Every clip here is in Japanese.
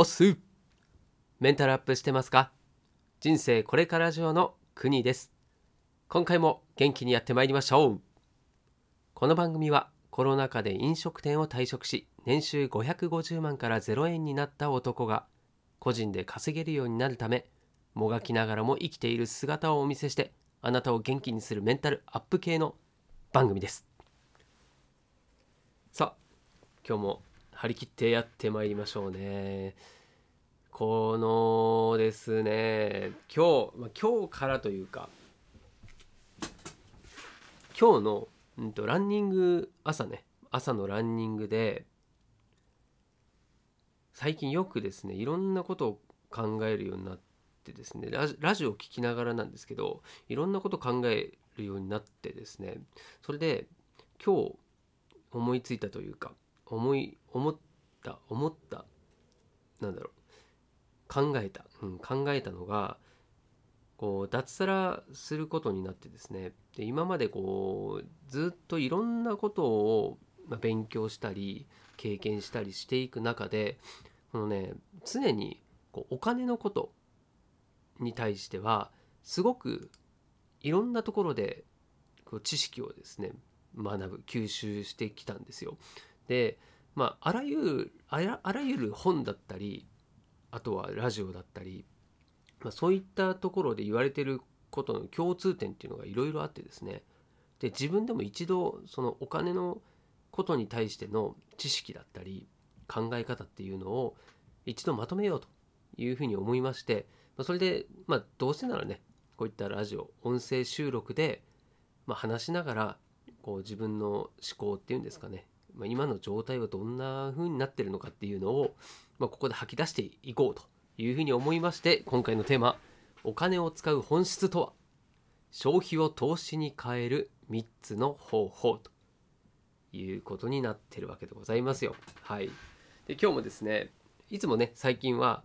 おっす。メンタルアップしてますか？人生これから上の国です。今回も元気にやってまいりましょう。この番組はコロナ禍で飲食店を退職し、年収550万から0円になった男が個人で稼げるようになるため、もがきながらも生きている姿をお見せして、あなたを元気にするメンタルアップ系の番組です。さあ、今日も張り切ってやってまいりましょうね。このですね、今日からというか、今日のランニング、朝のランニングで、最近よくですね、いろんなことを考えるようになってですね、ラジオを聞きながらなんですけど、いろんなことを考えるようになってですね、それで今日思いついたというか、考えたのが、こう脱サラすることになってですね、で今までこうずっといろんなことを勉強したり経験したりしていく中で、このね、常にこうお金のことに対してはすごくいろんなところでこう知識をですね吸収してきたんですよ。で、あらゆる本だったり、あとはラジオだったり、そういったところで言われていることの共通点っていうのがいろいろあってですね、で自分でも一度そのお金のことに対しての知識だったり考え方っていうのを一度まとめようというふうに思いまして、それでどうせならね、こういったラジオ音声収録で話しながら、こう自分の思考っていうんですかね、今の状態はどんな風になってるのかっていうのを、ここで吐き出していこうという風に思いまして、今回のテーマ、お金を使う本質とは、消費を投資に変える3つの方法ということになってるわけでございますよ。はい。で、今日もですね、いつもね、最近は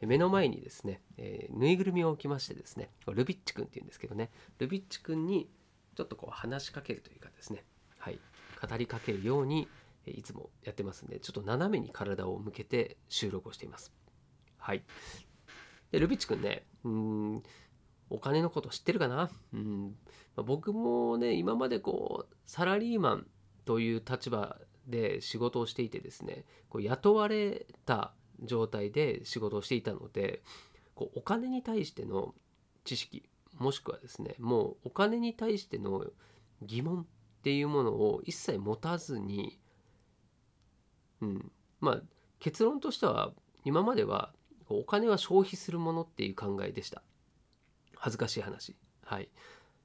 目の前にですね、ぬいぐるみを置きましてですね、ルビッチ君っていうんですけどね、ルビッチ君にちょっとこう話しかけるというかですね、はい、語りかけるようにいつもやってますんで、ちょっと斜めに体を向けて収録をしています。はい。で、ルビッチ君ね、お金のこと知ってるかな？僕もね、今までこうサラリーマンという立場で仕事をしていてですね、こう雇われた状態で仕事をしていたので、こうお金に対しての知識、もしくはですね、もうお金に対しての疑問っていうものを一切持たずに、結論としては、今まではお金は消費するものっていう考えでした。恥ずかしい話。はい。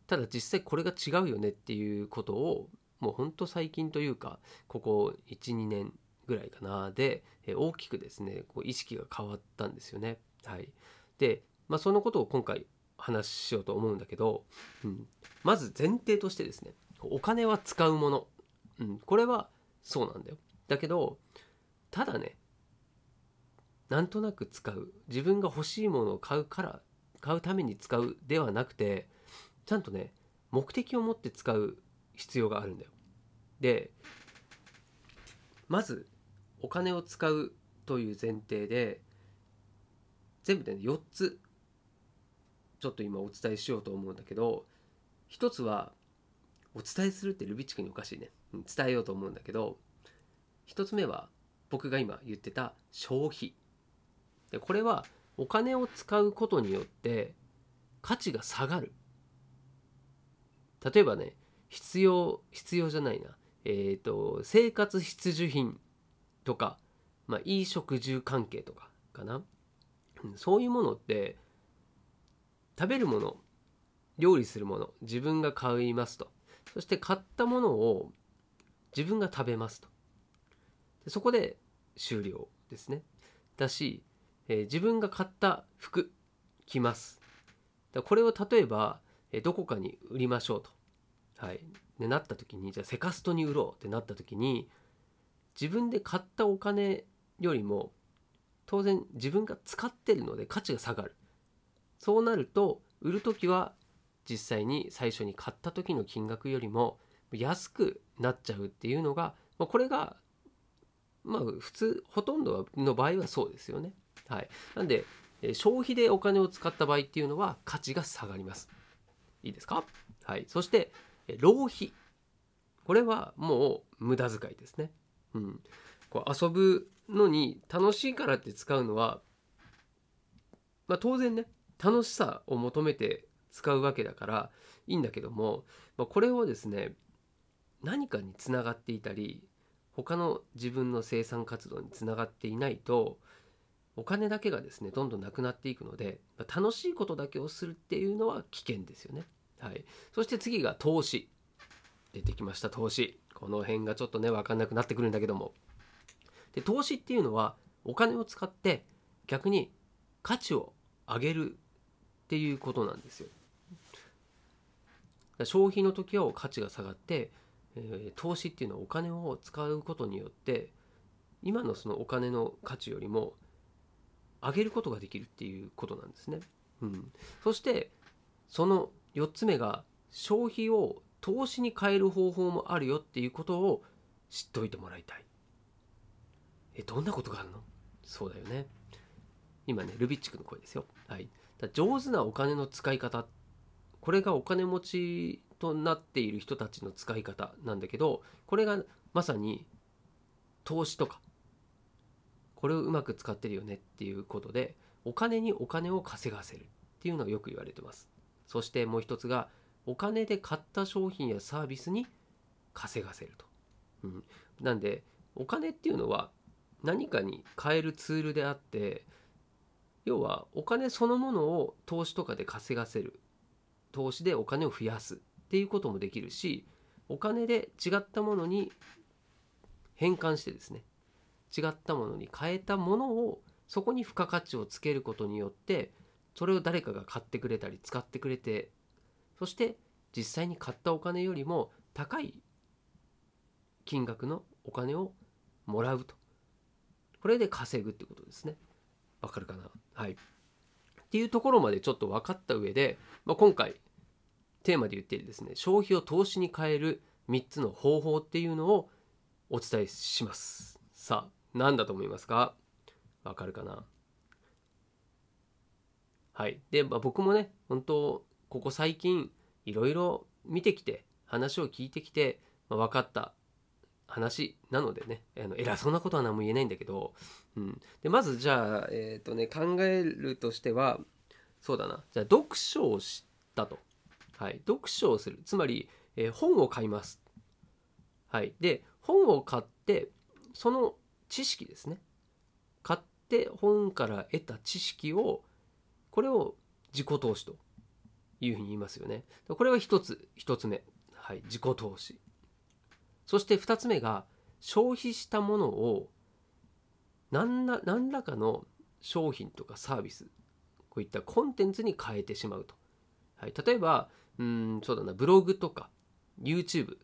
ただ実際これが違うよねっていうことを、もうほんと最近というか、ここ 1,2 年ぐらいかなで、大きくですね、こう意識が変わったんですよね。はい。で、そのことを今回話しようと思うんだけど、まず前提としてですね、お金は使うもの、これはそうなんだよ。だけど、ただね、なんとなく使う、自分が欲しいものを買うために使うではなくて、ちゃんとね、目的を持って使う必要があるんだよ。で、まずお金を使うという前提で、全部で4つちょっと今お伝えしようと思うんだけど、一つはお伝えするってルビッチ君におかしいね、伝えようと思うんだけど、一つ目は僕が今言ってた消費で、これはお金を使うことによって価値が下がる。例えばね、生活必需品とか、衣食住関係とかかな、そういうものって、食べるもの、料理するもの、自分が買いますと。そして買ったものを自分が食べますと。で、そこで終了ですね。だし、自分が買った服、着ます。だ、これを例えば、どこかに売りましょうと。はい。で、なった時に、じゃあセカストに売ろうってなった時に、自分で買ったお金よりも、当然自分が使ってるので価値が下がる。そうなると、売るときは実際に最初に買った時の金額よりも安くなっちゃうっていうのが、これが普通、ほとんどの場合はそうですよね。はい、なんで消費でお金を使った場合っていうのは価値が下がります。いいですか？はい、そして浪費、これはもう無駄遣いですね、うん、こう遊ぶのに楽しいからって使うのは、まあ、当然ね楽しさを求めて使うわけだからいいんだけども、まあ、これをですね何かにつながっていたり他の自分の生産活動につながっていないとお金だけがですねどんどんなくなっていくので、まあ、楽しいことだけをするっていうのは危険ですよね。はい、そして次が投資、出てきました投資。この辺がちょっとね分かんなくなってくるんだけども、で投資っていうのはお金を使って逆に価値を上げるっていうことなんですよ。消費の時は価値が下がって、投資っていうのはお金を使うことによって今のそのお金の価値よりも上げることができるっていうことなんですね、うん、そしてその4つ目が消費を投資に変える方法もあるよっていうことを知っておいてもらいたい。どんなことがあるの？そうだよね。今ねルビッチ君の声ですよ。はい、だ上手なお金の使い方、これがお金持ちとなっている人たちの使い方なんだけど、これがまさに投資とかこれをうまく使ってるよねっていうことでお金にお金を稼がせるっていうのがよく言われてます。そしてもう一つがお金で買った商品やサービスに稼がせると、うん、なんでお金っていうのは何かに変えるツールであって、要はお金そのものを投資とかで稼がせる、投資でお金を増やすっていうこともできるし、お金で違ったものに変換してですね違ったものに変えたものをそこに付加価値をつけることによってそれを誰かが買ってくれたり使ってくれて、そして実際に買ったお金よりも高い金額のお金をもらうと、これで稼ぐってことですね。わかるかな？はい。っていうところまでちょっと分かった上で、まあ、今回テーマで言っているですね消費を投資に変える3つの方法っていうのをお伝えします。さあ何だと思いますか？わかるかな？はい。で、まあ、僕もね本当ここ最近いろいろ見てきて話を聞いてきて、まあ、分かった話なのでね偉そうなことは何も言えないんだけど、うん、でまずじゃあ、考えるとしてはそうだな、じゃあ読書をしたと、はい、読書をする、つまり、本を買います、はい、で本を買ってその知識ですね、買って本から得た知識をこれを自己投資というふうに言いますよね。これは一つ目、はい、自己投資。そして2つ目が消費したものを何らかの商品とかサービス、こういったコンテンツに変えてしまうと、はい、例えばそうだなブログとか YouTube、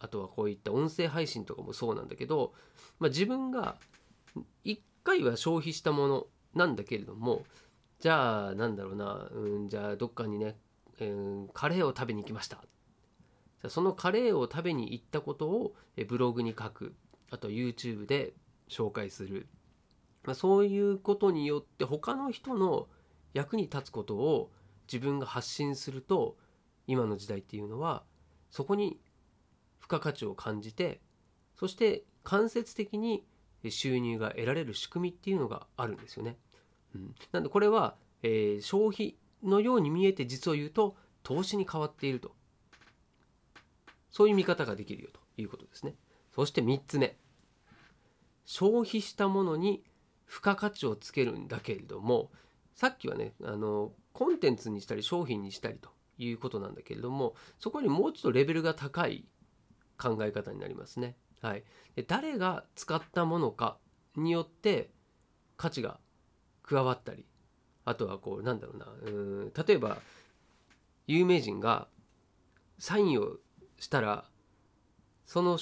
あとはこういった音声配信とかもそうなんだけど、まあ、自分が1回は消費したものなんだけれども、じゃあなんだろうな、じゃあどっかにね、カレーを食べに行きました。じゃあそのカレーを食べに行ったことをブログに書く、あと YouTube で紹介する、まあ、そういうことによって他の人の役に立つことを自分が発信すると、今の時代っていうのはそこに付加価値を感じて、そして間接的に収入が得られる仕組みっていうのがあるんですよね。うん、なんでこれは、消費のように見えて実を言うと投資に変わっていると、そういう見方ができるよということですね。そして3つ目、消費したものに付加価値をつけるんだけれども、さっきはねコンテンツにしたり商品にしたりということなんだけれども、そこにもうちょっとレベルが高い考え方になりますね。はい、で誰が使ったものかによって価値が加わったり、あとはこうなんだろうな、例えば有名人がサインをしたらその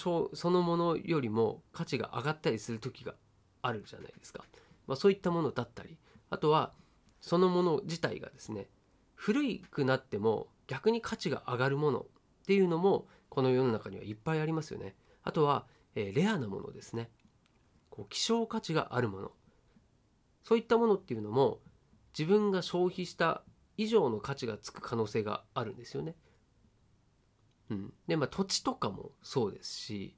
ものよりも価値が上がったりする時があるじゃないですか。まあ、そういったものだったり、あとはそのもの自体がですね古くなっても逆に価値が上がるものっていうのもこの世の中にはいっぱいありますよね。あとは、レアなものですね、こう希少価値があるもの、そういったものっていうのも自分が消費した以上の価値がつく可能性があるんですよね。で土地とかもそうですし、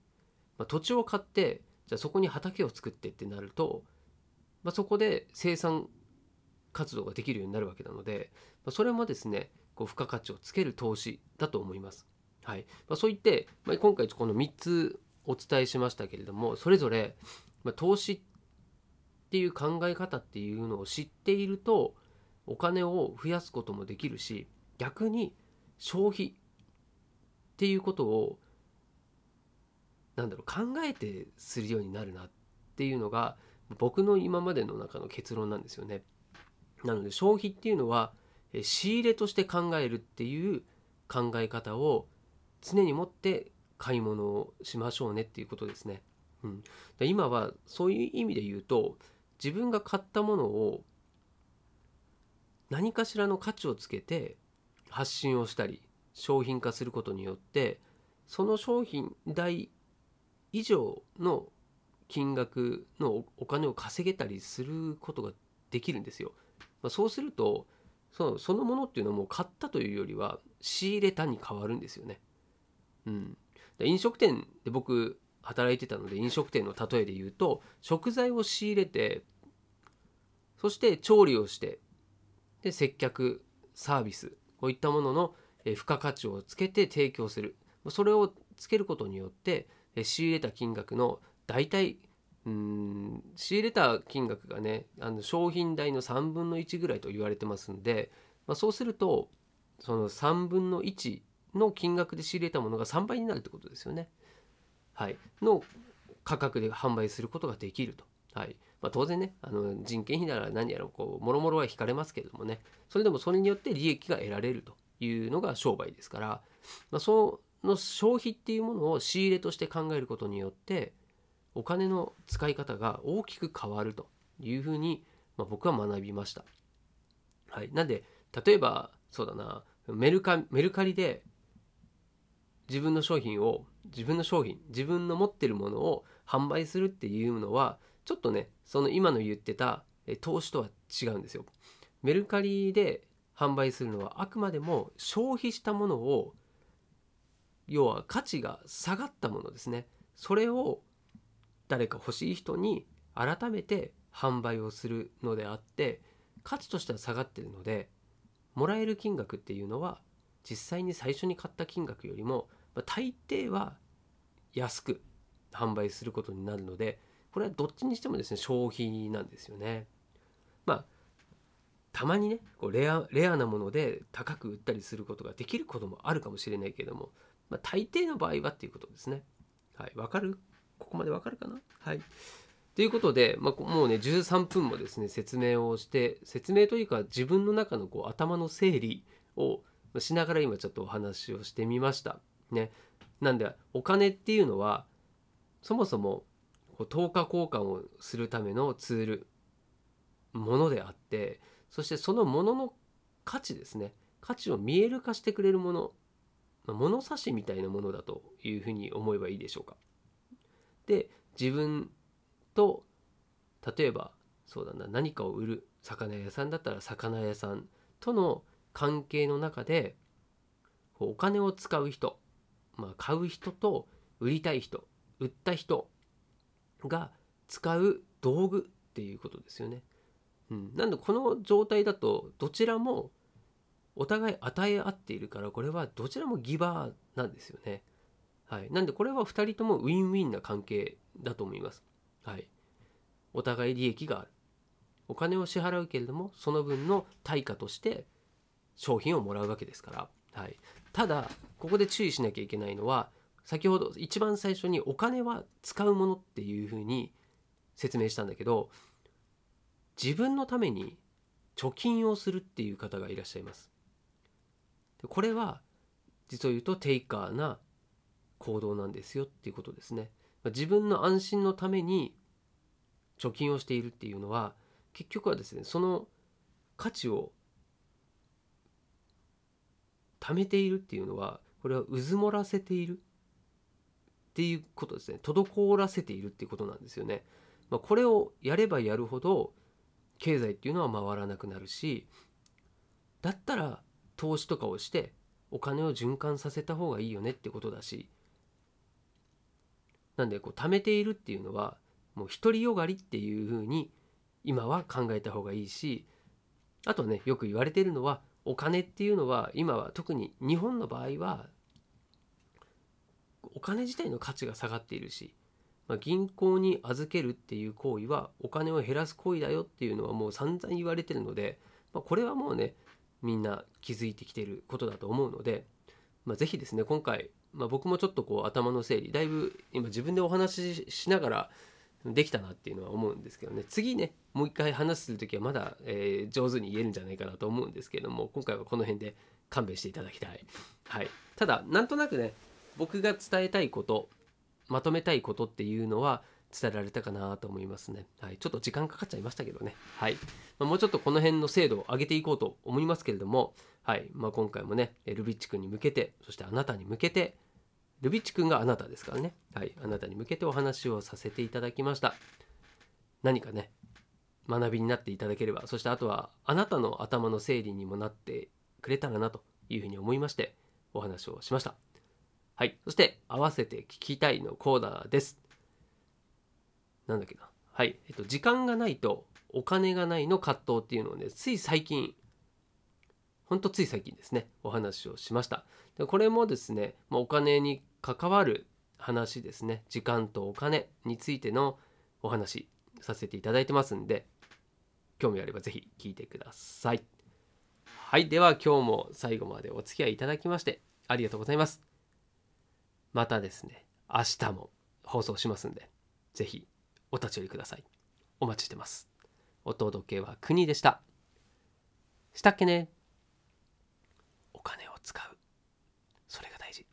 土地を買ってじゃあそこに畑を作ってってなると、そこで生産活動ができるようになるわけなので、それもですね付加価値をつける投資だと思います。はい、そういって、今回この3つお伝えしましたけれども、それぞれ、投資っていう考え方っていうのを知っているとお金を増やすこともできるし、逆に消費っていうことを考えてするようになるなっていうのが僕の今までの中の結論なんですよね。なので消費っていうのは仕入れとして考えるっていう考え方を常に持って買い物をしましょうねっていうことですね。今はそういう意味で言うと、自分が買ったものを何かしらの価値をつけて発信をしたり商品化することによって、その商品代以上の金額のお金を稼げたりすることができるんですよ。そうするとそのものっていうのはもう買ったというよりは仕入れたに変わるんですよね。飲食店で僕働いてたので、飲食店の例えで言うと、食材を仕入れて、そして調理をして、で接客、サービス、こういったものの付加価値をつけて提供する。それをつけることによって仕入れた金額の大体仕入れた金額がね、商品代の3分の1ぐらいと言われてますんで、そうするとその3分の1の金額で仕入れたものが3倍になるってことですよね。はい、の価格で販売することができると。はい、当然ね、人件費なら何やらもろもろは引かれますけれどもね、それでもそれによって利益が得られるというのが商売ですから、その消費っていうものを仕入れとして考えることによってお金の使い方が大きく変わるというふうに、僕は学びました。はい、なんで例えばそうだな、メルカリで自分の持ってるものを販売するっていうのはちょっとね、その今の言ってた投資とは違うんですよ。メルカリで販売するのはあくまでも消費したものを、要は価値が下がったものですね。それを誰か欲しい人に改めて販売をするのであって、価値としては下がってるので、もらえる金額っていうのは実際に最初に買った金額よりも大抵は安く販売することになるので、これはどっちにしてもですね、消費なんですよね。たまにね、レアなもので高く売ったりすることができることもあるかもしれないけれども、大抵の場合はっていうことですね。はい、わかる？ここまでわかるかな？はい。ということで、もうね、13分もですね、説明というか自分の中の頭の整理をしながら今ちょっとお話をしてみました。ね、なんでお金っていうのはそもそも等価交換をするためのツール、ものであって、そしてそのものの価値ですね、価値を見える化してくれるもの、物差しみたいなものだというふうに思えばいいでしょうか。で、自分と、例えばそうだな、何かを売る魚屋さんだったら魚屋さんとの関係の中で、お金を使う人、買う人と売りたい人、売った人が使う道具っていうことですよね。なんでこの状態だとどちらもお互い与え合っているから、これはどちらもギバーなんですよね。はい、なんでこれは2人ともウィンウィンな関係だと思います。はい、お互い利益がある。お金を支払うけれども、その分の対価として商品をもらうわけですから。はい、ただここで注意しなきゃいけないのは、先ほど一番最初にお金は使うものっていうふうに説明したんだけど、自分のために貯金をするっていう方がいらっしゃいます。これは実を言うとテイカーな行動なんですよっていうことですね。自分の安心のために貯金をしているっていうのは、結局はですね、その価値を貯めているっていうのは、これはうずもらせているっていうことですね。滞らせているっていうことなんですよね。これをやればやるほど経済っていうのは回らなくなるし、だったら投資とかをしてお金を循環させた方がいいよねってことだし、なんでこう貯めているっていうのはもう独りよがりっていう風に今は考えた方がいいし、あとねよく言われているのは、お金っていうのは今は特に日本の場合はお金自体の価値が下がっているし、銀行に預けるっていう行為はお金を減らす行為だよっていうのはもう散々言われてるので、これはもうねみんな気づいてきていることだと思うので、ぜひですね今回、僕もちょっとこう頭の整理だいぶ今自分でお話ししながらできたなっていうのは思うんですけどね、次ねもう一回話するときはまだ、上手に言えるんじゃないかなと思うんですけれども、今回はこの辺で勘弁していただきたい。はい、ただなんとなくね僕が伝えたいことまとめたいことっていうのは伝えられたかなと思いますね。はい、ちょっと時間かかっちゃいましたけどね。はい、もうちょっとこの辺の精度を上げていこうと思いますけれども、はい、今回もねルビッチ君に向けて、そしてあなたに向けて、ルビッチ君があなたですからね、はい、あなたに向けてお話をさせていただきました。何かね学びになっていただければ、そしてあとはあなたの頭の整理にもなってくれたらなというふうに思いましてお話をしました。はい、そして合わせて聞きたいのコーナーです。なんだっけな、はい、時間がないとお金がないの葛藤っていうのをね、つい最近ですねお話をしました。でこれもですね、お金に関わる話ですね、時間とお金についてのお話させていただいてますんで、興味あればぜひ聞いてください。はい、では今日も最後までお付き合いいただきましてありがとうございます。またですね明日も放送しますんで、ぜひお立ち寄りください。お待ちしてます。お届けは国でした。したっけね。お金を使う、それが大事。